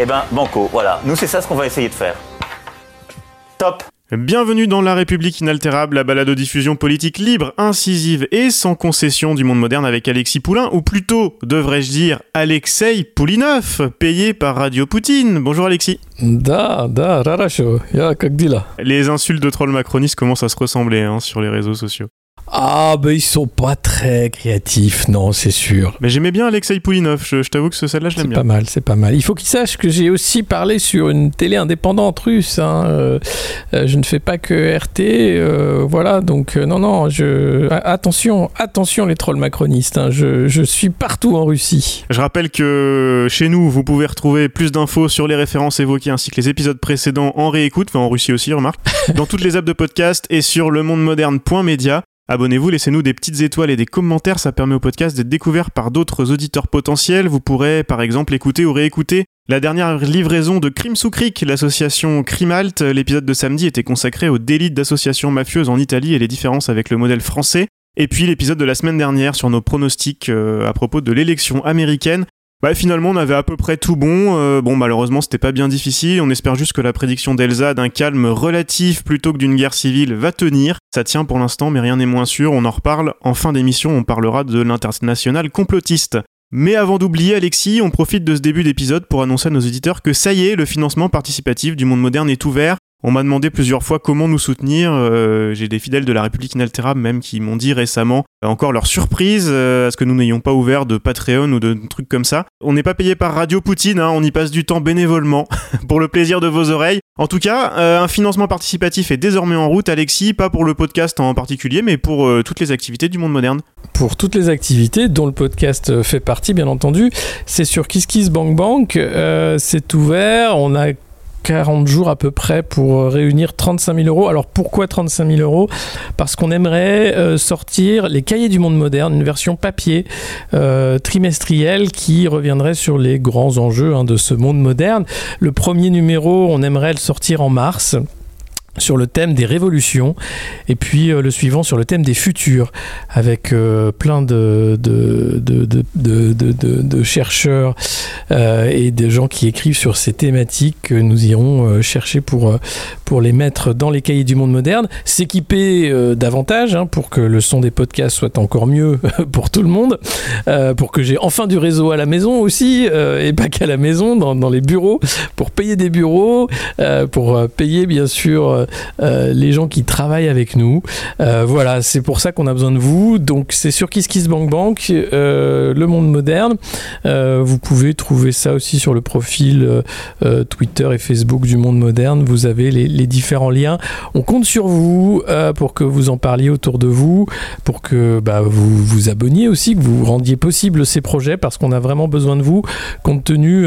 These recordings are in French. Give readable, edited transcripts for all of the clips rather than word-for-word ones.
Eh ben banco, voilà, nous c'est ça ce qu'on va essayer de faire. Top. Bienvenue dans La République Inaltérable, la balado-diffusion politique libre, incisive et sans concession du monde moderne avec Alexis Poulin, ou plutôt, devrais-je dire, Alexei Poulinov, payé par Radio Poutine. Bonjour Alexis. Da, raracho, ya kakdila. Les insultes de trolls macronistes commencent à se ressembler sur les réseaux sociaux. Ah, ben ils sont pas très créatifs, non, c'est sûr. Mais j'aimais bien Alexei Poulinov, je t'avoue que celle-là, je l'aime bien. C'est pas mal. Il faut qu'ils sachent que j'ai aussi parlé sur une télé indépendante russe. Je ne fais pas que RT, voilà, donc non, attention les trolls macronistes, je suis partout en Russie. Je rappelle que chez nous, vous pouvez retrouver plus d'infos sur les références évoquées ainsi que les épisodes précédents en réécoute, en Russie aussi, remarque, dans toutes les apps de podcast et sur lemondemoderne.media. Abonnez-vous, laissez-nous des petites étoiles et des commentaires, ça permet au podcast d'être découvert par d'autres auditeurs potentiels. Vous pourrez par exemple écouter ou réécouter la dernière livraison de Crime Soukrik, l'association Crimalt. L'épisode de samedi était consacré au délit d'association mafieuse en Italie et les différences avec le modèle français. Et puis l'épisode de la semaine dernière sur nos pronostics à propos de l'élection américaine. Finalement on avait à peu près tout bon, malheureusement c'était pas bien difficile, on espère juste que la prédiction d'Elsa d'un calme relatif plutôt que d'une guerre civile va tenir, ça tient pour l'instant mais rien n'est moins sûr, on en reparle, en fin d'émission on parlera de l'international complotiste. Mais avant d'oublier Alexis, on profite de ce début d'épisode pour annoncer à nos auditeurs que ça y est, le financement participatif du monde moderne est ouvert. On m'a demandé plusieurs fois comment nous soutenir, j'ai des fidèles de La République Inaltérable même qui m'ont dit récemment encore leur surprise à ce que nous n'ayons pas ouvert de Patreon ou de trucs comme ça. On n'est pas payé par Radio Poutine, on y passe du temps bénévolement pour le plaisir de vos oreilles. En tout cas, un financement participatif est désormais en route, Alexis, pas pour le podcast en particulier, mais pour toutes les activités du monde moderne. Pour toutes les activités, dont le podcast fait partie bien entendu, c'est sur KissKissBankBank, c'est ouvert, on a 40 jours à peu près pour réunir 35 000 €. Alors pourquoi 35 000 €? Parce qu'on aimerait sortir les cahiers du monde moderne, une version papier trimestrielle qui reviendrait sur les grands enjeux de ce monde moderne. Le premier numéro, on aimerait le sortir en mars, sur le thème des révolutions, et puis le suivant sur le thème des futurs, avec plein de chercheurs et de gens qui écrivent sur ces thématiques que nous irons chercher pour les mettre dans les cahiers du monde moderne, s'équiper davantage pour que le son des podcasts soit encore mieux pour tout le monde, pour que j'ai enfin du réseau à la maison aussi, et pas qu'à la maison, dans les bureaux, pour payer des bureaux, pour payer bien sûr les gens qui travaillent avec nous. Voilà, c'est pour ça qu'on a besoin de vous. Donc c'est sur KissKissBankBank, le monde moderne. Vous pouvez trouver ça aussi sur le profil Twitter et Facebook du monde moderne. Vous avez les différents liens. On compte sur vous pour que vous en parliez autour de vous, pour que vous vous abonniez aussi, que vous rendiez possible ces projets, parce qu'on a vraiment besoin de vous compte tenu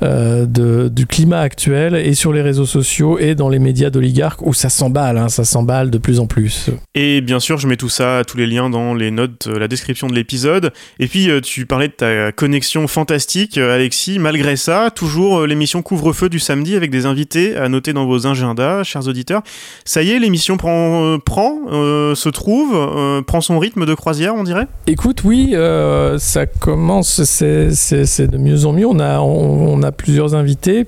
du climat actuel et sur les réseaux sociaux et dans les médias d'oligarques où ça s'emballe de plus en plus. Et bien sûr, je mets tout ça, tous les liens dans les notes, la description de l'épisode. Et puis, tu parlais de ta connexion fantastique, Alexis. Malgré ça, toujours l'émission Couvre-feu du samedi avec des invités à noter dans vos agendas, chers auditeurs. Ça y est, l'émission prend son rythme de croisière, on dirait. Écoute, oui, ça commence, c'est de mieux en mieux. On a plusieurs invités.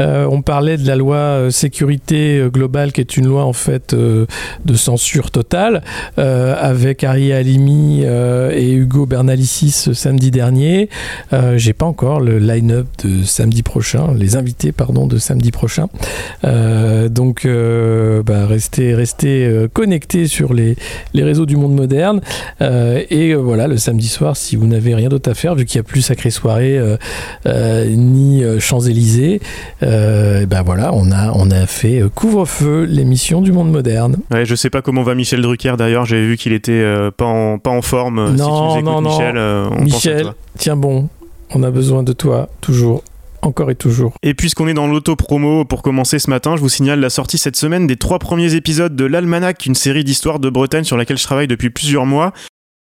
On parlait de la loi sécurité globale, qui est une loi en fait de censure totale, avec Arié Alimi et Hugo Bernalicis samedi dernier. J'ai pas encore le line-up de samedi prochain, les invités pardon de samedi prochain. Donc restez connectés sur les réseaux du monde moderne. Et voilà, le samedi soir, si vous n'avez rien d'autre à faire, vu qu'il n'y a plus Sacrée Soirée ni Champs-Élysées. Voilà, on a fait Couvre-feu, l'émission du monde moderne. Ouais, je sais pas comment va Michel Drucker d'ailleurs, j'ai vu qu'il était pas en forme. Non, si tu nous écoutes, Michel, on pense à toi. Tiens bon, on a besoin de toi, toujours. encore et toujours. Et puisqu'on est dans l'auto-promo, pour commencer ce matin, je vous signale la sortie cette semaine des 3 premiers épisodes de L'Almanac, une série d'histoires de Bretagne sur laquelle je travaille depuis plusieurs mois,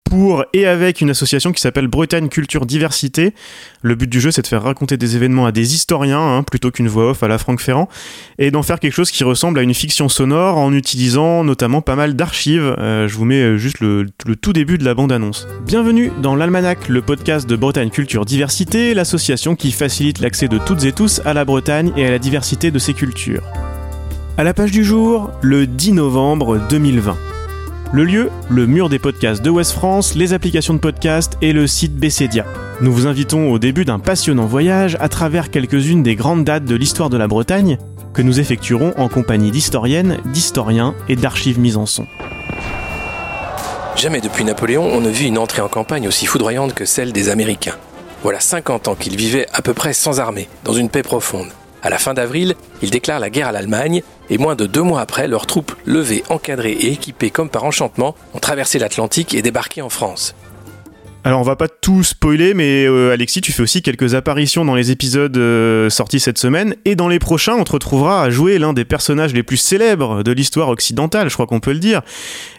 pour et avec une association qui s'appelle Bretagne Culture Diversité. Le but du jeu, c'est de faire raconter des événements à des historiens, plutôt qu'une voix off à la Franck Ferrand, et d'en faire quelque chose qui ressemble à une fiction sonore en utilisant notamment pas mal d'archives. Je vous mets juste le tout début de la bande-annonce. Bienvenue dans l'Almanac, le podcast de Bretagne Culture Diversité, l'association qui facilite l'accès de toutes et tous à la Bretagne et à la diversité de ses cultures. À la page du jour, le 10 novembre 2020. Le lieu, le mur des podcasts de Ouest France, les applications de podcasts et le site Bessédia. Nous vous invitons au début d'un passionnant voyage à travers quelques-unes des grandes dates de l'histoire de la Bretagne que nous effectuerons en compagnie d'historiennes, d'historiens et d'archives mises en son. Jamais depuis Napoléon, on ne vit une entrée en campagne aussi foudroyante que celle des Américains. Voilà 50 ans qu'ils vivaient à peu près sans armée, dans une paix profonde. À la fin d'avril, ils déclarent la guerre à l'Allemagne et moins de 2 mois après, leurs troupes, levées, encadrées et équipées comme par enchantement, ont traversé l'Atlantique et débarqué en France. Alors on va pas tout spoiler, mais Alexis, tu fais aussi quelques apparitions dans les épisodes sortis cette semaine, et dans les prochains, on te retrouvera à jouer l'un des personnages les plus célèbres de l'histoire occidentale, je crois qu'on peut le dire.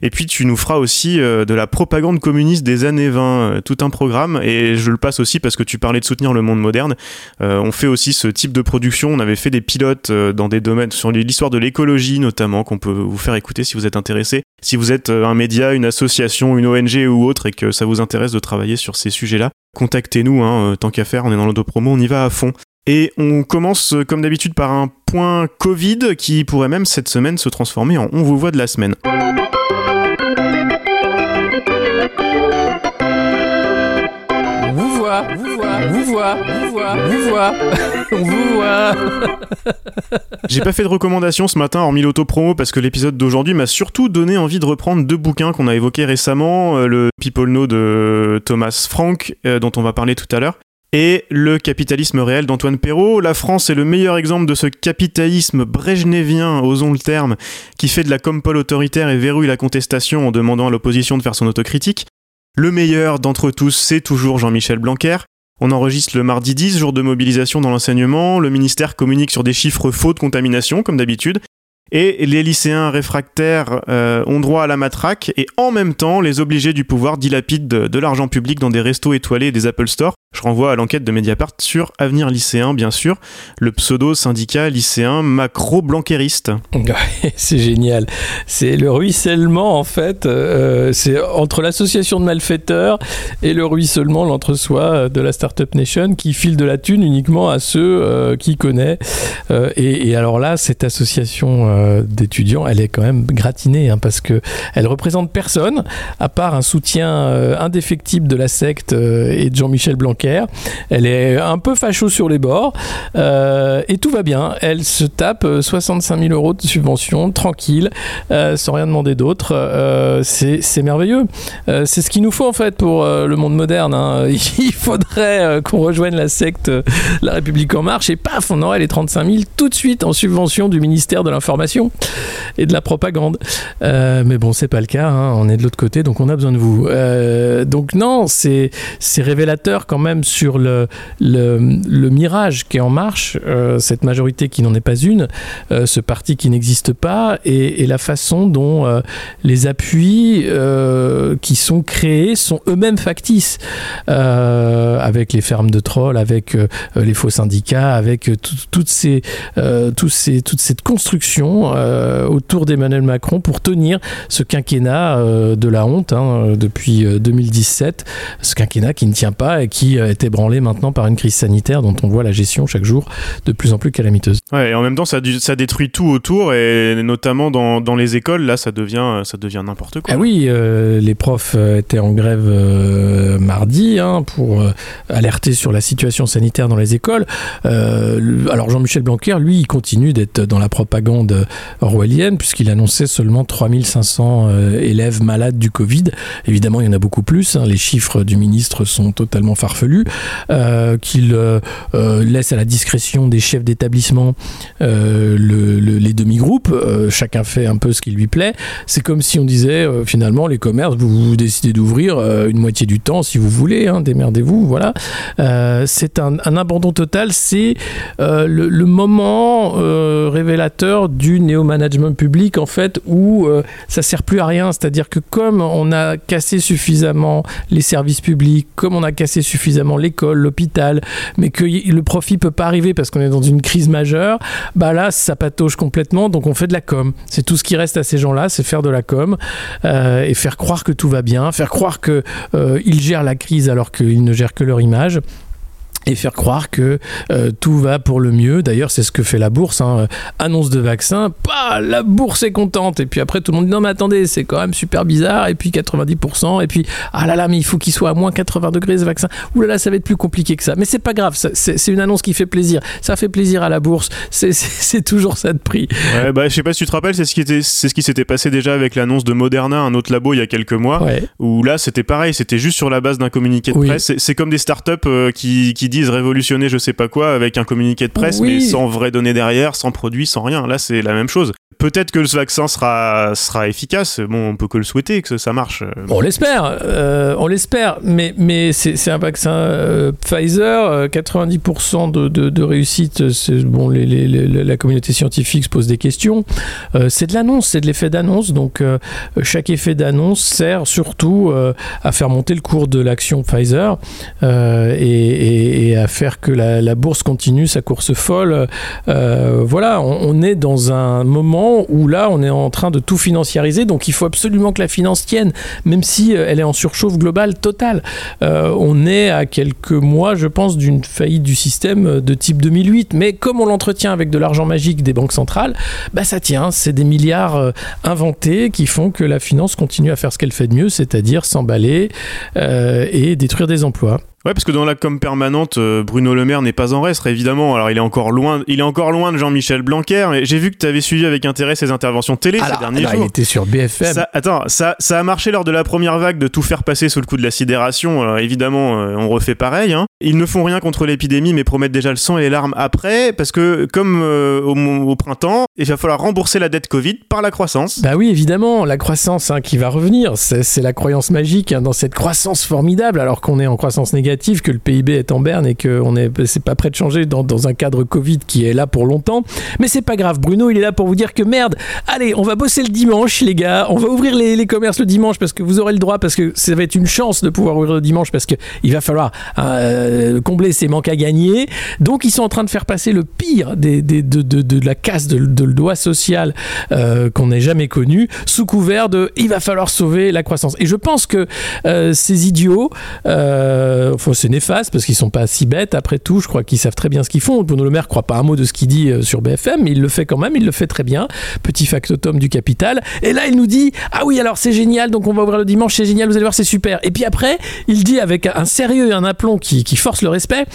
Et puis tu nous feras aussi de la propagande communiste des années 20, tout un programme, et je le passe aussi parce que tu parlais de soutenir le monde moderne. On fait aussi ce type de production, on avait fait des pilotes dans des domaines, sur l'histoire de l'écologie notamment, qu'on peut vous faire écouter si vous êtes intéressé. Si vous êtes un média, une association, une ONG ou autre, et que ça vous intéresse de travailler sur ces sujets-là, contactez-nous, tant qu'à faire, on est dans l'autopromo, on y va à fond. Et on commence comme d'habitude par un point Covid qui pourrait même cette semaine se transformer en On vous voit de la semaine. On vous voit. J'ai pas fait de recommandation ce matin, hormis l'auto-promo, parce que l'épisode d'aujourd'hui m'a surtout donné envie de reprendre 2 bouquins qu'on a évoqués récemment, le People Know de Thomas Frank, dont on va parler tout à l'heure, et Le capitalisme réel d'Antoine Perrault. La France est le meilleur exemple de ce capitalisme brejnevien, osons le terme, qui fait de la compole autoritaire et verrouille la contestation en demandant à l'opposition de faire son autocritique. Le meilleur d'entre tous, c'est toujours Jean-Michel Blanquer. On enregistre le mardi 10, jour de mobilisation dans l'enseignement, le ministère communique sur des chiffres faux de contamination, comme d'habitude, et les lycéens réfractaires ont droit à la matraque, et en même temps, les obligés du pouvoir dilapident de l'argent public dans des restos étoilés et des Apple Store. Je renvoie à l'enquête de Mediapart sur Avenir Lycéen, bien sûr, le pseudo-syndicat lycéen macro-blanquériste. Ouais, c'est génial. C'est le ruissellement, en fait. C'est entre l'association de malfaiteurs et le ruissellement, l'entre-soi de la Startup Nation qui file de la thune uniquement à ceux qui connaissent. Et alors là, cette association d'étudiants, elle est quand même gratinée parce qu'elle ne représente personne, à part un soutien indéfectible de la secte et de Jean-Michel Blanquer. Elle est un peu facho sur les bords et tout va bien. Elle se tape 65 000 € de subvention, tranquille, sans rien demander d'autre. C'est merveilleux. C'est ce qu'il nous faut en fait pour le monde moderne. Il faudrait qu'on rejoigne la secte La République En Marche et paf, on aurait les 35 000 tout de suite en subvention du ministère de l'Information et de la Propagande. Mais bon, c'est pas le cas. On est de l'autre côté, donc on a besoin de vous. Donc non, c'est révélateur quand même sur le mirage qui est en marche, cette majorité qui n'en est pas une, ce parti qui n'existe pas et la façon dont les appuis qui sont créés sont eux-mêmes factices, avec les fermes de trolls, avec les faux syndicats, avec toute cette construction autour d'Emmanuel Macron pour tenir ce quinquennat de la honte depuis 2017, ce quinquennat qui ne tient pas et qui est ébranlé maintenant par une crise sanitaire dont on voit la gestion chaque jour de plus en plus calamiteuse. Ouais, et en même temps, ça détruit tout autour, et notamment dans les écoles, là, ça devient n'importe quoi. Ah oui, les profs étaient en grève mardi pour alerter sur la situation sanitaire dans les écoles. Alors Jean-Michel Blanquer, lui, il continue d'être dans la propagande orwellienne puisqu'il annonçait seulement 3500 élèves malades du Covid. Évidemment, il y en a beaucoup plus. Les chiffres du ministre sont totalement farfelus, qu'il laisse à la discrétion des chefs d'établissement les demi-groupes, chacun fait un peu ce qui lui plaît. C'est comme si on disait finalement les commerces, vous décidez d'ouvrir une moitié du temps si vous voulez, hein, démerdez-vous, voilà. C'est un abandon total, c'est le moment révélateur du néo-management public en fait, où ça sert plus à rien, c'est-à-dire que comme on a cassé suffisamment les services publics, comme on a cassé suffisamment l'école, l'hôpital, mais que le profit peut pas arriver parce qu'on est dans une crise majeure, bah là ça patauge complètement, donc on fait de la com. C'est tout ce qui reste à ces gens-là, c'est faire de la com et faire croire que tout va bien, faire croire que ils gèrent la crise alors qu'ils ne gèrent que leur image. Et faire croire que tout va pour le mieux. D'ailleurs, c'est ce que fait la bourse. Hein. Annonce de vaccin, bah, la bourse est contente. Et puis après, tout le monde dit non mais attendez, c'est quand même super bizarre. Et puis 90%. Et puis ah là là, mais il faut qu'il soit à moins 80 degrés ce vaccin. Ouh là là, ça va être plus compliqué que ça. Mais c'est pas grave. C'est une annonce qui fait plaisir. Ça fait plaisir à la bourse. C'est toujours ça de prix. Ouais, bah je sais pas si tu te rappelles, c'est ce qui s'était passé déjà avec l'annonce de Moderna, un autre labo il y a quelques mois. Ouais. Où là, c'était pareil. C'était juste sur la base d'un communiqué de presse. C'est comme des startups qui disent révolutionner je sais pas quoi avec un communiqué de presse mais sans vraie donnée derrière, sans produit, sans rien. Là c'est la même chose. Peut-être que ce vaccin sera efficace, bon on peut que le souhaiter que ça marche. On l'espère, mais c'est un vaccin Pfizer, 90% de réussite, c'est, bon la communauté scientifique se pose des questions, c'est de l'annonce, c'est de l'effet d'annonce, donc chaque effet d'annonce sert surtout à faire monter le cours de l'action Pfizer et à faire que la bourse continue sa course folle. Voilà, on est dans un moment où là on est en train de tout financiariser, donc il faut absolument que la finance tienne, même si elle est en surchauffe globale totale. On est à quelques mois, je pense, d'une faillite du système de type 2008, mais comme on l'entretient avec de l'argent magique des banques centrales, bah ça tient, c'est des milliards inventés qui font que la finance continue à faire ce qu'elle fait de mieux, c'est-à-dire s'emballer et détruire des emplois. Ouais, parce que dans la com permanente, Bruno Le Maire n'est pas en reste, évidemment. Alors, il est encore loin de Jean-Michel Blanquer, mais j'ai vu que tu avais suivi avec intérêt ses interventions télé ces derniers jours. Il était sur BFM. Ça a marché lors de la première vague de tout faire passer sous le coup de la sidération. Alors, évidemment, on refait pareil, hein. Ils ne font rien contre l'épidémie, mais promettent déjà le sang et les larmes après, parce que, comme au printemps, il va falloir rembourser la dette Covid par la croissance. Bah oui, évidemment, la croissance hein, qui va revenir. C'est la croyance magique hein, dans cette croissance formidable, alors qu'on est en croissance négative, que le PIB est en berne et que c'est pas prêt de changer dans un cadre Covid qui est là pour longtemps. Mais c'est pas grave, Bruno, il est là pour vous dire que merde, allez, on va bosser le dimanche, les gars, on va ouvrir les commerces le dimanche parce que vous aurez le droit, parce que ça va être une chance de pouvoir ouvrir le dimanche parce qu'il va falloir combler ces manques à gagner. Donc ils sont en train de faire passer le pire de la casse de le doigt social qu'on n'ait jamais connu, sous couvert de il va falloir sauver la croissance. Et je pense que ces idiots c'est néfaste parce qu'ils sont pas si bêtes après tout, je crois qu'ils savent très bien ce qu'ils font. Bruno Le Maire croit pas un mot de ce qu'il dit sur BFM, mais il le fait quand même, il le fait très bien, petit factotum du Capital, et là il nous dit ah oui alors c'est génial, donc on va ouvrir le dimanche, c'est génial, vous allez voir c'est super, et puis après il dit avec un sérieux et un aplomb qui force le respect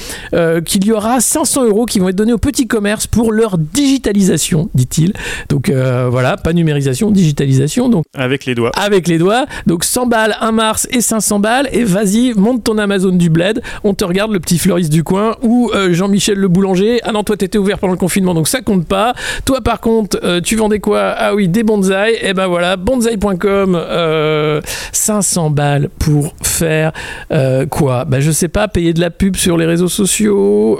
qu'il y aura 500 € qui vont être donnés aux petits commerces pour leur digitalisation, dit-il, donc voilà, pas numérisation, digitalisation, donc avec les doigts, donc 100 balles 1 mars et 500 balles et vas-y monte ton Amazon du bled, on te regarde le petit fleuriste du coin ou Jean-Michel le boulanger. Ah non, toi t'étais ouvert pendant le confinement donc ça compte pas. Toi par contre, tu vendais quoi? Ah oui, des bonsaïs. Et ben voilà, bonsaï.com, 500 balles pour faire quoi? Ben je sais pas, payer de la pub sur les réseaux sociaux.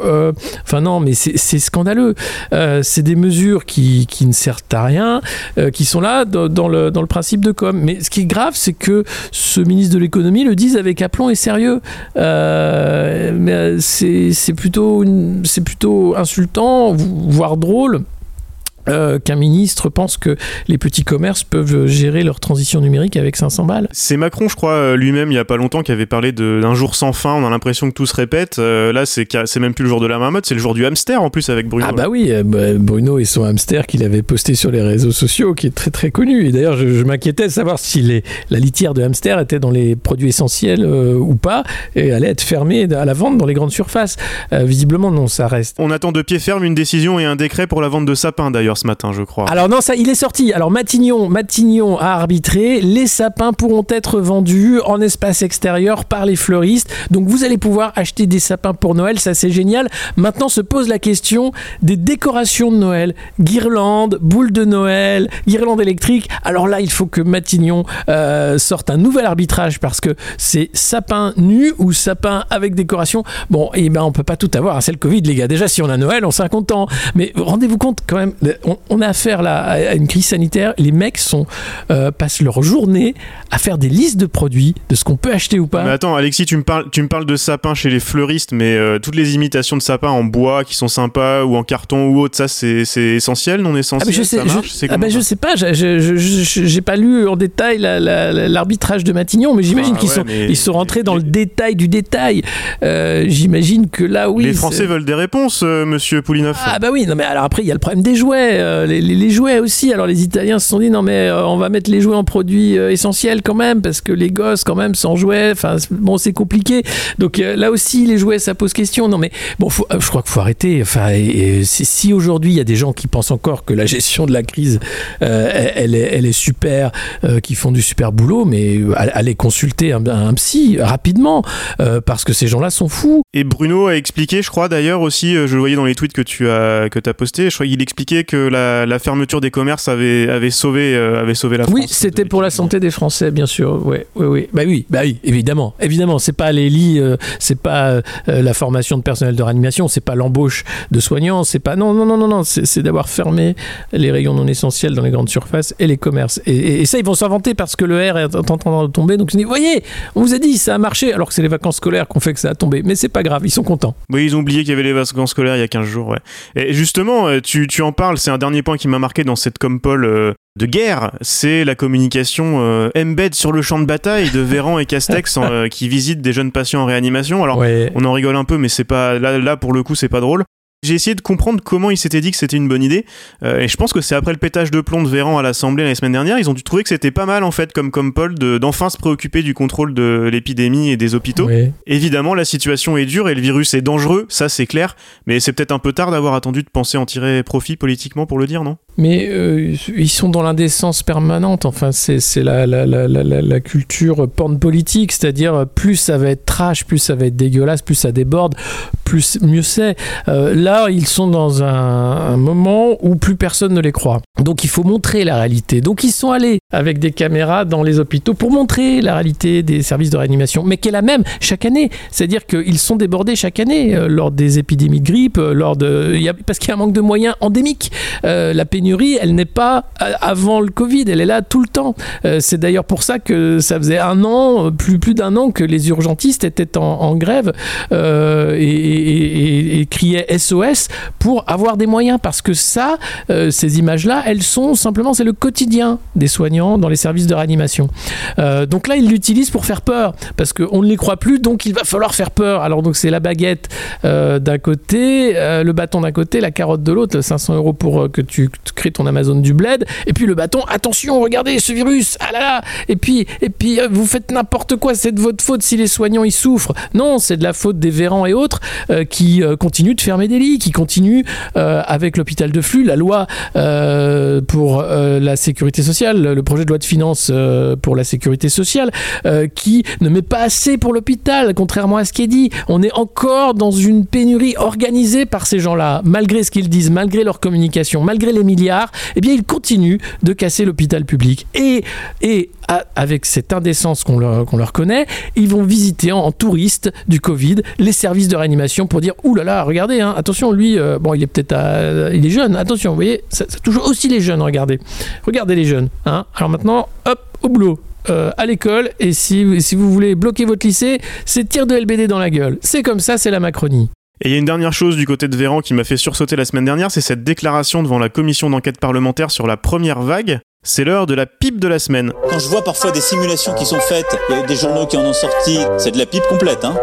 Enfin non, mais c'est scandaleux. C'est des mesures qui ne servent à rien, qui sont là dans le principe de com. Mais ce qui est grave, c'est que ce ministre de l'économie le dise avec aplomb et sérieux. Mais c'est plutôt insultant, voire drôle. Qu'un ministre pense que les petits commerces peuvent gérer leur transition numérique avec 500 balles. C'est Macron, je crois, lui-même, il n'y a pas longtemps, qui avait parlé d'un jour sans fin. On a l'impression que tout se répète. Là, c'est même plus le jour de la marmotte, c'est le jour du hamster en plus avec Bruno. Ah bah oui, Bruno et son hamster qu'il avait posté sur les réseaux sociaux, qui est très très connu. Et d'ailleurs, je m'inquiétais de savoir si la litière de hamster était dans les produits essentiels ou pas, et allait être fermée à la vente dans les grandes surfaces. Visiblement, non, ça reste. On attend de pied ferme une décision et un décret pour la vente de sapins, d'ailleurs. d'ailleurs ce matin, je crois. Alors non, ça, il est sorti. Alors Matignon a arbitré. Les sapins pourront être vendus en espace extérieur par les fleuristes. Donc vous allez pouvoir acheter des sapins pour Noël, ça c'est génial. Maintenant se pose la question des décorations de Noël. Guirlandes, boules de Noël, guirlandes électriques. Alors là, il faut que Matignon sorte un nouvel arbitrage parce que c'est sapin nu ou sapin avec décoration. Bon, et ben on peut pas tout avoir, hein. C'est le Covid, les gars. Déjà, si on a Noël, on sera content. Mais rendez-vous compte quand même, on a affaire là à une crise sanitaire. Les mecs passent leur journée à faire des listes de produits, de ce qu'on peut acheter ou pas. Mais attends, Alexis, tu me parles de sapins chez les fleuristes, mais toutes les imitations de sapins en bois qui sont sympas ou en carton ou autre, ça c'est essentiel, non essentiel. Je sais pas, j'ai pas lu en détail l'arbitrage de Matignon, mais j'imagine qu'ils sont rentrés dans le détail du détail. J'imagine que là, oui. Les Français veulent des réponses, monsieur Poulinoff. Ah bah oui, non mais alors après il y a le problème des jouets, les jouets aussi. Alors les Italiens se sont dit non mais on va mettre les jouets en produits essentiels quand même parce que les gosses quand même sans jouets, enfin bon c'est compliqué. Donc là aussi les jouets ça pose question. Non mais bon, je crois qu'il faut arrêter. Enfin si aujourd'hui il y a des gens qui pensent encore que la gestion de la crise elle est super, qui font du super boulot, mais allez consulter un psy rapidement parce que ces gens-là sont fous. Et Bruno a expliqué, je crois d'ailleurs aussi, je le voyais dans les tweets que tu as posté, je crois qu'il expliquait que la fermeture des commerces avait sauvé la France. Oui, c'était pour la santé des Français, bien sûr. Oui. Bah oui, évidemment, c'est pas les lits, c'est pas la formation de personnel de réanimation, c'est pas l'embauche de soignants, c'est pas non, c'est d'avoir fermé les rayons non essentiels dans les grandes surfaces et les commerces. Et ça, ils vont s'inventer parce que le R est en train de tomber. Donc, vous voyez, on vous a dit, ça a marché, alors que c'est les vacances scolaires qu'on fait que ça a tombé. Mais c'est pas grave, ils sont contents. Oui, ils ont oublié qu'il y avait les vacances scolaires il y a 15 jours. Ouais. Et justement, tu en parles, c'est un dernier point qui m'a marqué dans cette compole de guerre, c'est la communication embed sur le champ de bataille de Véran et Castex qui visitent des jeunes patients en réanimation. Alors, on en rigole un peu, mais c'est pas là pour le coup, c'est pas drôle. J'ai essayé de comprendre comment ils s'étaient dit que c'était une bonne idée, et je pense que c'est après le pétage de plomb de Véran à l'Assemblée la semaine dernière, ils ont dû trouver que c'était pas mal en fait comme Paul d'enfin se préoccuper du contrôle de l'épidémie et des hôpitaux. Oui. Évidemment la situation est dure et le virus est dangereux, ça c'est clair, mais c'est peut-être un peu tard d'avoir attendu de penser en tirer profit politiquement pour le dire, non ? Mais ils sont dans l'indécence permanente, enfin c'est la culture porn politique, c'est-à-dire plus ça va être trash, plus ça va être dégueulasse, plus ça déborde, plus mieux c'est. Là, ils sont dans un moment où plus personne ne les croit. Donc, il faut montrer la réalité. Donc, ils sont allés avec des caméras dans les hôpitaux pour montrer la réalité des services de réanimation, mais qui est la même chaque année. C'est-à-dire qu'ils sont débordés chaque année lors des épidémies de grippe, parce qu'il y a un manque de moyens endémique. La pénurie, elle n'est pas avant le Covid, elle est là tout le temps. C'est d'ailleurs pour ça que ça faisait un an, plus d'un an, que les urgentistes étaient en grève et criaient SOS pour avoir des moyens, parce que ça, ces images-là, elles sont simplement, c'est le quotidien des soignants dans les services de réanimation. Donc là, ils l'utilisent pour faire peur, parce qu'on ne les croit plus, donc il va falloir faire peur. Alors donc c'est la baguette d'un côté, le bâton d'un côté, la carotte de l'autre, 500 € pour que tu crées ton Amazon du bled, et puis le bâton, attention, regardez ce virus, ah là là, et puis vous faites n'importe quoi, c'est de votre faute si les soignants ils souffrent. Non, c'est de la faute des Véran et autres qui continuent de fermer des lits, qui continuent avec l'hôpital de flux, la loi pour la sécurité sociale, le projet de loi de finances pour la sécurité sociale qui ne met pas assez pour l'hôpital, contrairement à ce qui est dit. On est encore dans une pénurie organisée par ces gens-là, malgré ce qu'ils disent, malgré leur communication, malgré les milliards, eh bien ils continuent de casser l'hôpital public. Et avec cette indécence qu'on leur connaît, ils vont visiter en touriste du Covid les services de réanimation pour dire ouh là là, regardez, hein, attention, lui, bon, il est peut-être il est jeune, attention, vous voyez, ça touche aussi les jeunes, regardez les jeunes, hein. Alors maintenant, hop, au boulot, à l'école, et si vous voulez bloquer votre lycée, c'est tir de LBD dans la gueule, c'est comme ça, c'est la Macronie. Et il y a une dernière chose du côté de Véran qui m'a fait sursauter la semaine dernière, c'est cette déclaration devant la commission d'enquête parlementaire sur la première vague. C'est l'heure de la pipe de la semaine. Quand je vois parfois des simulations qui sont faites, des journaux qui en ont sorti, c'est de la pipe complète, hein.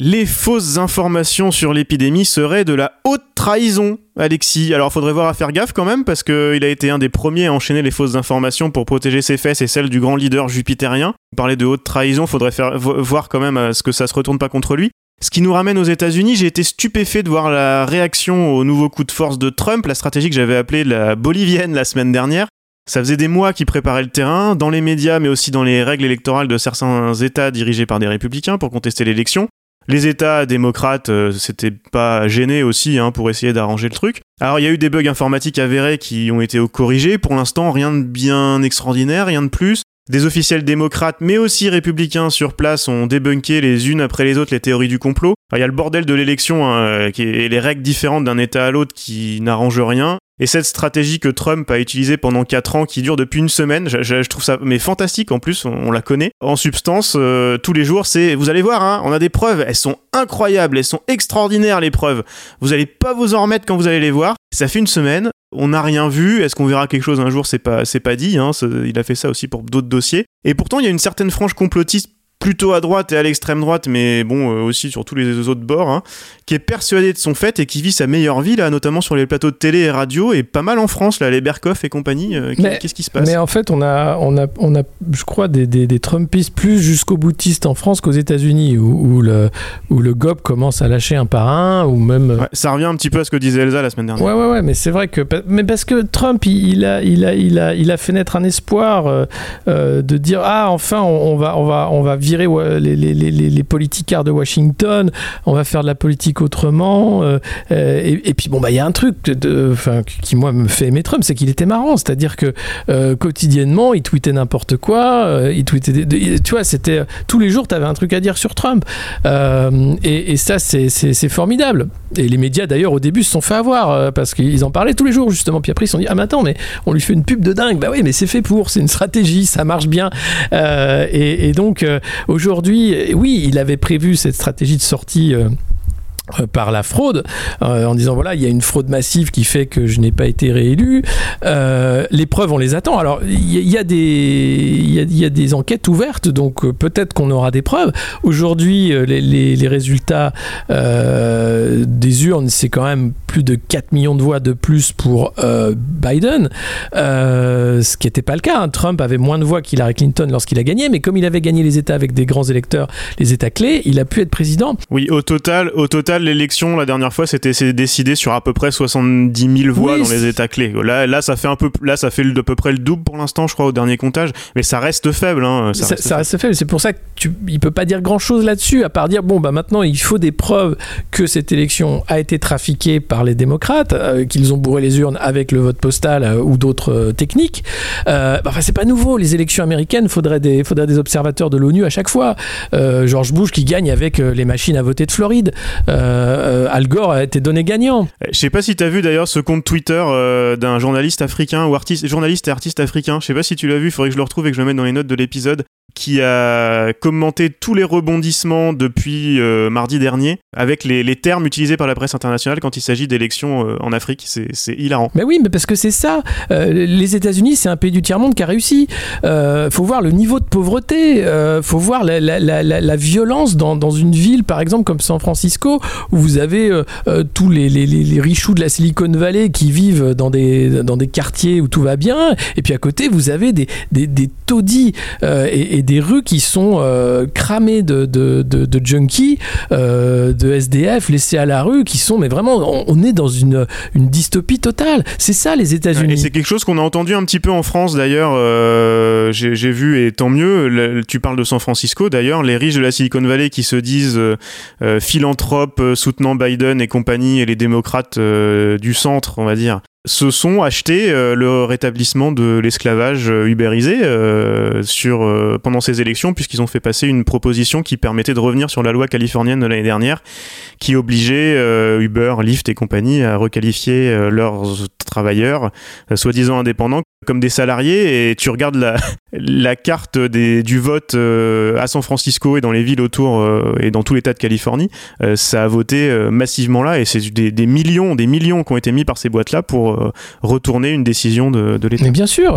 Les fausses informations sur l'épidémie seraient de la haute trahison, Alexis. Alors, faudrait voir à faire gaffe quand même, parce qu'il a été un des premiers à enchaîner les fausses informations pour protéger ses fesses et celles du grand leader jupitérien. Vous parlez de haute trahison, faudrait voir quand même à ce que ça se retourne pas contre lui. Ce qui nous ramène aux États-Unis. J'ai été stupéfait de voir la réaction au nouveau coup de force de Trump, la stratégie que j'avais appelée la bolivienne la semaine dernière. Ça faisait des mois qu'il préparait le terrain, dans les médias, mais aussi dans les règles électorales de certains États dirigés par des républicains pour contester l'élection. Les États démocrates s'étaient pas gênés aussi pour essayer d'arranger le truc. Alors il y a eu des bugs informatiques avérés qui ont été corrigés. Pour l'instant, rien de bien extraordinaire, rien de plus. Des officiels démocrates, mais aussi républicains sur place, ont débunké les unes après les autres les théories du complot. Alors, il y a le bordel de l'élection et les règles différentes d'un État à l'autre qui n'arrangent rien. Et cette stratégie que Trump a utilisée pendant 4 ans, qui dure depuis une semaine, je trouve ça mais fantastique en plus, on la connaît. En substance, tous les jours, c'est... Vous allez voir, on a des preuves, elles sont incroyables, elles sont extraordinaires les preuves. Vous allez pas vous en remettre quand vous allez les voir. Ça fait une semaine, on n'a rien vu, est-ce qu'on verra quelque chose un jour, c'est pas dit. Il a fait ça aussi pour d'autres dossiers. Et pourtant, il y a une certaine frange complotiste, plutôt à droite et à l'extrême droite, mais bon, aussi sur tous les autres bords, qui est persuadé de son fait et qui vit sa meilleure vie, là, notamment sur les plateaux de télé et radio, et pas mal en France, là, les Berkoff et compagnie. Qu'est-ce qui se passe ? Mais en fait, on a je crois, des Trumpistes plus jusqu'au boutiste en France qu'aux États-Unis, où le GOP commence à lâcher un par un, ou même... Ouais, ça revient un petit peu à ce que disait Elsa la semaine dernière. Ouais, mais c'est vrai que... Mais parce que Trump, il a fait naître un espoir de dire « Ah, enfin, on va virer les politicards de Washington, on va faire de la politique autrement. Et puis bon, il y a un truc qui moi me fait aimer Trump, c'est qu'il était marrant, c'est-à-dire que quotidiennement il tweetait n'importe quoi, il tweetait tu vois, c'était tous les jours t'avais un truc à dire sur Trump, et ça c'est formidable. Et les médias d'ailleurs au début se sont fait avoir parce qu'ils en parlaient tous les jours justement, puis après ils se sont dit ah mais attends, mais on lui fait une pub de dingue, bah oui mais c'est fait pour, c'est une stratégie, ça marche bien, et donc aujourd'hui, oui, il avait prévu cette stratégie de sortie par la fraude, en disant voilà, il y a une fraude massive qui fait que je n'ai pas été réélu. Les preuves, on les attend. Alors, il y a des enquêtes ouvertes, donc peut-être qu'on aura des preuves. Aujourd'hui, les résultats des urnes, c'est quand même plus de 4 millions de voix de plus pour Biden, ce qui n'était pas le cas. Trump avait moins de voix qu'Hillary Clinton lorsqu'il a gagné, mais comme il avait gagné les États avec des grands électeurs, les États clés, il a pu être président. Oui, au total, l'élection, la dernière fois, c'était décidé sur à peu près 70 000 voix dans les États clés. Là, ça fait à peu près le double pour l'instant, je crois, au dernier comptage. Mais ça reste faible. Ça reste faible. C'est pour ça qu'il ne peut pas dire grand-chose là-dessus, à part dire, bon, bah, maintenant, il faut des preuves que cette élection a été trafiquée par les démocrates, qu'ils ont bourré les urnes avec le vote postal ou d'autres techniques. C'est pas nouveau. Les élections américaines, il faudrait des observateurs de l'ONU à chaque fois. George Bush qui gagne avec les machines à voter de Floride. Al Gore a été donné gagnant. Je sais pas si t'as vu d'ailleurs ce compte Twitter d'un journaliste africain ou journaliste et artiste africain, je sais pas si tu l'as vu, il faudrait que je le retrouve et que je le mette dans les notes de l'épisode, qui a commenté tous les rebondissements depuis mardi dernier avec les termes utilisés par la presse internationale quand il s'agit d'élections en Afrique. C'est hilarant. Mais oui, mais parce que c'est ça. Les États-Unis, c'est un pays du tiers-monde qui a réussi. Faut voir le niveau de pauvreté. Faut voir la violence dans une ville, par exemple, comme San Francisco, où vous avez tous les richous de la Silicon Valley qui vivent dans des quartiers où tout va bien. Et puis à côté, vous avez des taudis et des rues qui sont cramées de junkies, de SDF laissés à la rue, qui sont, mais vraiment, on est dans une dystopie totale. C'est ça, les États-Unis. Et c'est quelque chose qu'on a entendu un petit peu en France, d'ailleurs. J'ai vu, et tant mieux, tu parles de San Francisco, d'ailleurs, les riches de la Silicon Valley qui se disent philanthropes, soutenant Biden et compagnie, et les démocrates du centre, on va dire, se sont achetés le rétablissement de l'esclavage ubérisé pendant ces élections, puisqu'ils ont fait passer une proposition qui permettait de revenir sur la loi californienne de l'année dernière qui obligeait Uber, Lyft et compagnie à requalifier leurs travailleurs soi-disant indépendants comme des salariés. Et tu regardes la carte du vote à San Francisco et dans les villes autour et dans tout l'État de Californie, ça a voté massivement là, et c'est des millions qui ont été mis par ces boîtes-là pour retourner une décision de l'État. Mais bien sûr.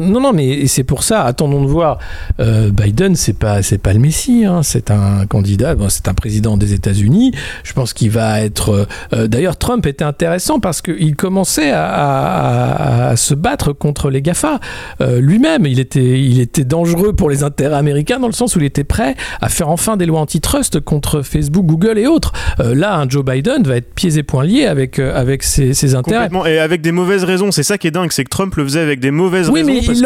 Non, mais c'est pour ça, attendons de voir. Biden, c'est pas le Messie, c'est un candidat, c'est un président des États-Unis. Je pense qu'il va être... D'ailleurs, Trump était intéressant parce qu'il commence commencé à se battre contre les GAFA. Lui-même, il était dangereux pour les intérêts américains dans le sens où il était prêt à faire enfin des lois antitrust contre Facebook, Google et autres. Là, un Joe Biden va être pieds et poings liés avec ses intérêts. Complètement. Et avec des mauvaises raisons. C'est ça qui est dingue, c'est que Trump le faisait avec des mauvaises raisons. Oui, mais il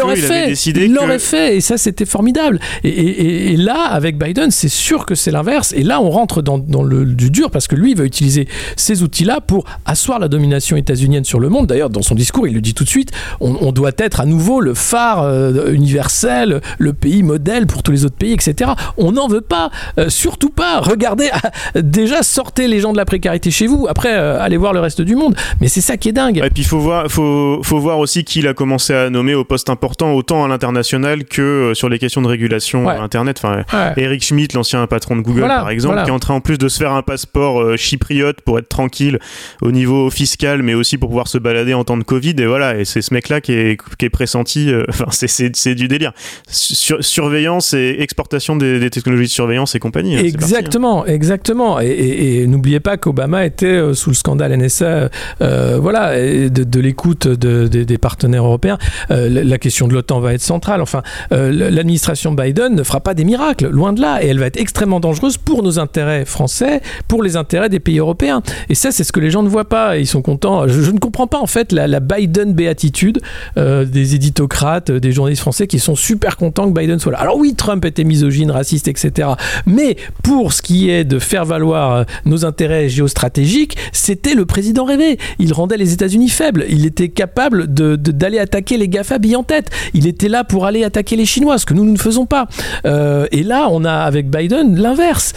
l'aurait fait et ça, c'était formidable. Et là, avec Biden, c'est sûr que c'est l'inverse. Et là, on rentre dans le du dur parce que lui, il va utiliser ces outils-là pour asseoir la domination états-unienne sur le monde. D'ailleurs, dans son discours, il le dit tout de suite, on doit être à nouveau le phare universel, le pays modèle pour tous les autres pays, etc. On n'en veut pas, surtout pas. Regardez, déjà, sortez les gens de la précarité chez vous. Après, allez voir le reste du monde. Mais c'est ça qui est dingue. Et puis, il faut voir aussi qui il a commencé à nommer aux postes importants, autant à l'international que sur les questions de régulation Internet. Enfin, Eric Schmidt, l'ancien patron de Google, par exemple, qui est en train en plus de se faire un passeport chypriote pour être tranquille au niveau fiscal, mais aussi pour pouvoir se balader en temps de Covid. Et voilà, et c'est ce mec-là qui est pressenti. Enfin, c'est du délire. Surveillance et exportation des technologies de surveillance et compagnie. Hein, exactement, parti, hein. Exactement. Et n'oubliez pas qu'Obama était sous le scandale NSA, de l'écoute des partenaires européens. La question de l'OTAN va être centrale. Enfin, l'administration Biden ne fera pas des miracles, loin de là, et elle va être extrêmement dangereuse pour nos intérêts français, pour les intérêts des pays européens. Et ça, c'est ce que les gens ne voient pas. Ils sont contents. Je ne comprends pas en fait la Biden béatitude des éditocrates, des journalistes français qui sont super contents que Biden soit là. Alors oui, Trump était misogyne, raciste, etc. Mais pour ce qui est de faire valoir nos intérêts géostratégiques, c'était le président rêvé. Il rendait les États-Unis faibles. Il était capable d'aller attaquer les GAFA billes en tête. Il était là pour aller attaquer les Chinois, ce que nous ne faisons pas. Et là, on a avec Biden l'inverse.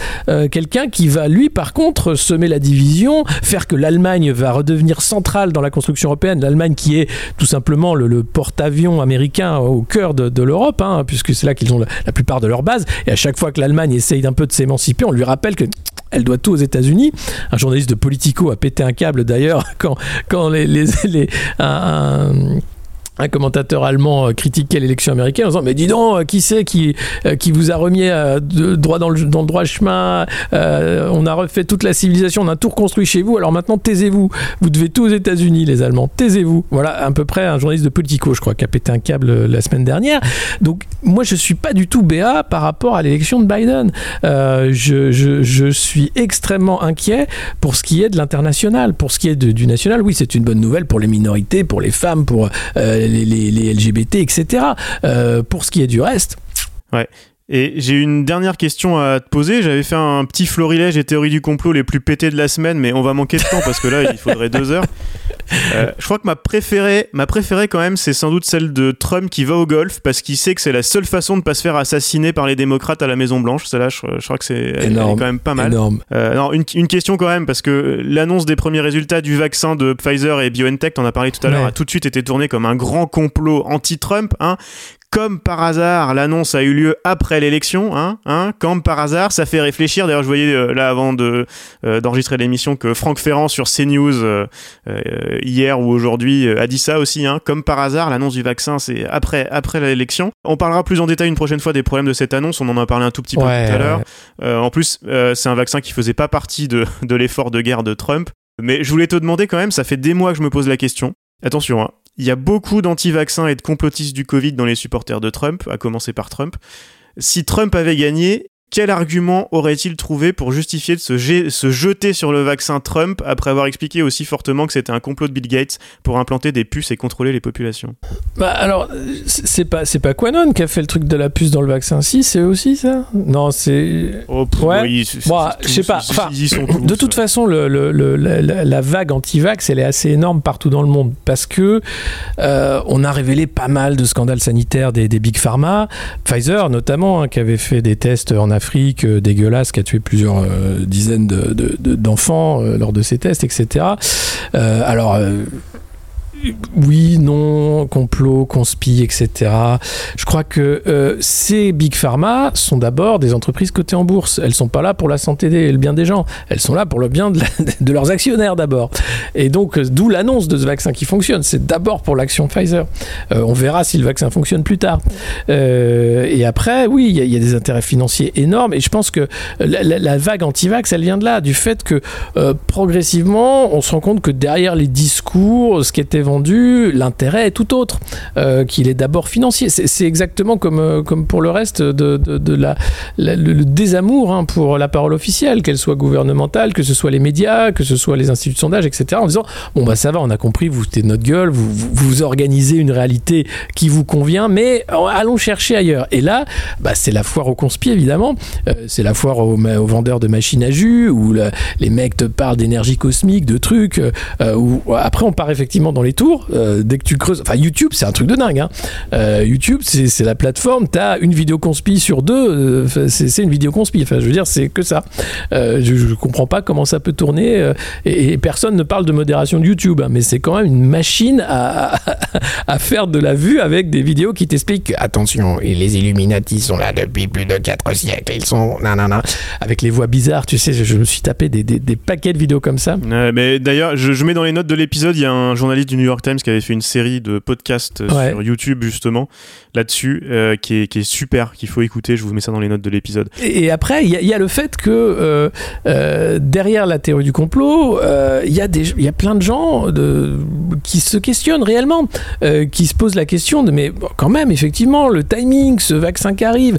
Quelqu'un qui va, lui, par contre, semer la division, faire que l'Allemagne va redevenir centrale dans la construction européenne. L'Allemagne qui est tout simplement le porte-avions américain au cœur de l'Europe, hein, puisque c'est là qu'ils ont la plupart de leur base. Et à chaque fois que l'Allemagne essaye d'un peu de s'émanciper, on lui rappelle que... elle doit tout aux États-Unis. Un journaliste de Politico a pété un câble d'ailleurs quand un commentateur allemand critiquait l'élection américaine en disant « Mais dis donc, qui c'est qui vous a remis droit dans le droit chemin, on a refait toute la civilisation, on a tout reconstruit chez vous, alors maintenant taisez-vous, vous devez tout aux États-Unis les Allemands, taisez-vous ». Voilà à peu près un journaliste de Politico, je crois, qui a pété un câble la semaine dernière. Donc moi je suis pas du tout béat par rapport à l'élection de Biden. Je suis extrêmement inquiet pour ce qui est de l'international, pour ce qui est du national. Oui, c'est une bonne nouvelle pour les minorités, pour les femmes, pour les LGBT, etc. Pour ce qui est du reste. Ouais. Et j'ai une dernière question à te poser. J'avais fait un petit florilège des théories du complot les plus pétées de la semaine, mais on va manquer de temps parce que là, il faudrait 2 heures. Je crois que ma préférée quand même, c'est sans doute celle de Trump qui va au golf parce qu'il sait que c'est la seule façon de pas se faire assassiner par les démocrates à la Maison Blanche. Celle-là, je crois que c'est énorme, elle est quand même pas mal. Non, une question quand même, parce que l'annonce des premiers résultats du vaccin de Pfizer et BioNTech, t'en as parlé tout à l'heure, a tout de suite été tournée comme un grand complot anti-Trump, hein. Comme par hasard, l'annonce a eu lieu après l'élection, hein, comme par hasard, ça fait réfléchir. D'ailleurs, je voyais là avant d'enregistrer l'émission que Franck Ferrand sur CNews hier ou aujourd'hui a dit ça aussi, hein, comme par hasard, l'annonce du vaccin, c'est après l'élection. On parlera plus en détail une prochaine fois des problèmes de cette annonce, on en a parlé un tout petit peu tout à l'heure. En plus, c'est un vaccin qui faisait pas partie de l'effort de guerre de Trump. Mais je voulais te demander quand même, ça fait des mois que je me pose la question. Attention, hein. Il y a beaucoup d'anti-vaccins et de complotistes du Covid dans les supporters de Trump, à commencer par Trump. Si Trump avait gagné, quel argument aurait-il trouvé pour justifier de se jeter sur le vaccin Trump après avoir expliqué aussi fortement que c'était un complot de Bill Gates pour implanter des puces et contrôler les populations ? Bah alors, c'est pas Qanon qui a fait le truc de la puce dans le vaccin. Si, c'est eux aussi, ça ? Non, c'est... Oh, oui, moi, je sais pas. Enfin, de toute façon, la vague anti-vax, elle est assez énorme partout dans le monde parce que on a révélé pas mal de scandales sanitaires des Big Pharma. Pfizer, notamment, hein, qui avait fait des tests en Afrique dégueulasse, qui a tué plusieurs dizaines d'enfants lors de ces tests, etc. Alors oui, non, complot, conspi, etc. Je crois que ces big pharma sont d'abord des entreprises cotées en bourse. Elles sont pas là pour la santé et le bien des gens. Elles sont là pour le bien de leurs actionnaires d'abord. Et donc, d'où l'annonce de ce vaccin qui fonctionne. C'est d'abord pour l'action Pfizer. On verra si le vaccin fonctionne plus tard. Et après, oui, il y a des intérêts financiers énormes. Et je pense que la vague anti-vax, elle vient de là, du fait que progressivement, on se rend compte que derrière les discours, ce qui était vendu, l'intérêt est tout autre, qu'il est d'abord financier. C'est exactement comme pour le reste le désamour pour la parole officielle, qu'elle soit gouvernementale, que ce soit les médias, que ce soit les instituts de sondage, etc. En disant, bon bah ça va, on a compris, vous foutez notre gueule, vous organisez une réalité qui vous convient, mais allons chercher ailleurs. Et là, bah, c'est la foire aux conspires, évidemment, c'est la foire aux vendeurs de machines à jus, où les mecs te parlent d'énergie cosmique, de trucs, où après on part effectivement dans les tours, dès que tu creuses, enfin YouTube c'est un truc de dingue, YouTube c'est la plateforme, t'as une vidéo conspi sur deux, c'est une vidéo conspi, enfin je veux dire c'est que ça, je comprends pas comment ça peut tourner, et personne ne parle de modération de YouTube, mais c'est quand même une machine à faire de la vue avec des vidéos qui t'expliquent, attention, les Illuminati sont là depuis plus de 4 siècles, ils sont nanana, avec les voix bizarres, tu sais, je me suis tapé des paquets de vidéos comme ça. Mais d'ailleurs, je mets dans les notes de l'épisode, il y a un journaliste du New York Times qui avait fait une série de podcasts sur YouTube justement là-dessus, qui est super, qu'il faut écouter, je vous mets ça dans les notes de l'épisode. Et après, il y a le fait que derrière la théorie du complot, il y a plein de gens qui se questionnent réellement, qui se posent la question de, mais bon, quand même, effectivement, le timing, ce vaccin qui arrive,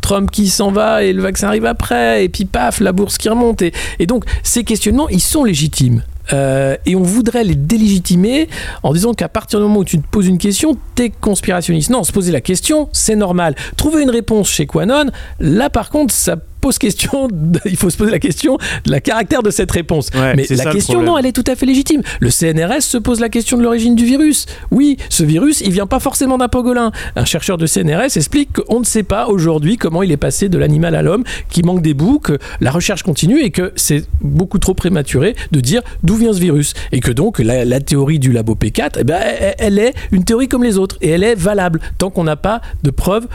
Trump qui s'en va et le vaccin arrive après, et puis paf, la bourse qui remonte. Et donc, ces questionnements, ils sont légitimes. Et on voudrait les délégitimer en disant qu'à partir du moment où tu te poses une question, t'es conspirationniste. Non, se poser la question, c'est normal. Trouver une réponse chez Qanon, là par contre, ça pose question, il faut se poser la question de la caractère de cette réponse. Ouais, mais la question, non, elle est tout à fait légitime. Le CNRS se pose la question de l'origine du virus. Oui, ce virus, il vient pas forcément d'un pangolin. Un chercheur de CNRS explique qu'on ne sait pas aujourd'hui comment il est passé de l'animal à l'homme, qu'il manque des bouts, que la recherche continue et que c'est beaucoup trop prématuré de dire d'où vient ce virus. Et que donc, la théorie du labo P4, eh ben, elle est une théorie comme les autres et elle est valable tant qu'on n'a pas de preuves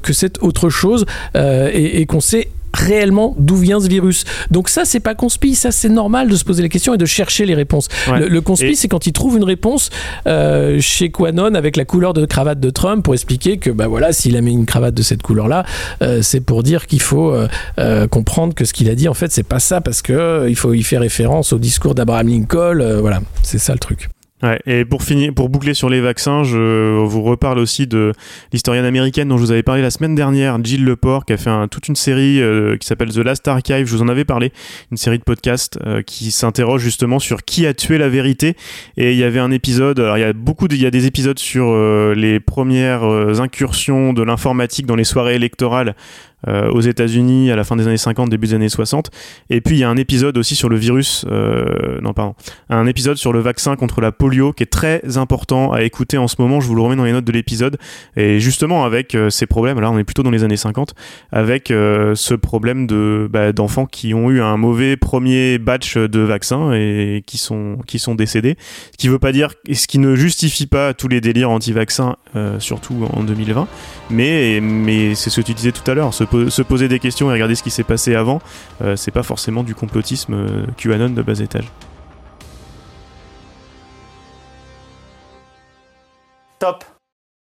que c'est autre chose et qu'on sait réellement d'où vient ce virus. Donc ça c'est pas conspi, ça c'est normal de se poser la question et de chercher les réponses. Ouais. Le conspi c'est quand il trouve une réponse chez Qanon avec la couleur de cravate de Trump pour expliquer que bah voilà, s'il a mis une cravate de cette couleur là, c'est pour dire qu'il faut comprendre que ce qu'il a dit en fait c'est pas ça parce que il faut y faire référence au discours d'Abraham Lincoln, voilà, c'est ça le truc. Ouais, et pour boucler sur les vaccins, je vous reparle aussi de l'historienne américaine dont je vous avais parlé la semaine dernière, Jill Lepore, qui a fait toute une série qui s'appelle The Last Archive, je vous en avais parlé, une série de podcasts qui s'interroge justement sur qui a tué la vérité. Et il y avait un épisode, alors il y a des épisodes sur les premières incursions de l'informatique dans les soirées électorales aux États-Unis à la fin des années 50, début des années 60. Et puis il y a un épisode aussi sur le virus, un épisode sur le vaccin contre la polio qui est très important à écouter en ce moment. Je vous le remets dans les notes de l'épisode. Et justement avec ces problèmes, là on est plutôt dans les années 50, avec ce problème d'enfants qui ont eu un mauvais premier batch de vaccins et qui sont décédés. Ce qui veut pas dire, ce qui ne justifie pas tous les délires anti-vaccins, surtout en 2020. Mais c'est ce que tu disais tout à l'heure. Se poser des questions et regarder ce qui s'est passé avant, c'est pas forcément du complotisme QAnon de bas étage. Top.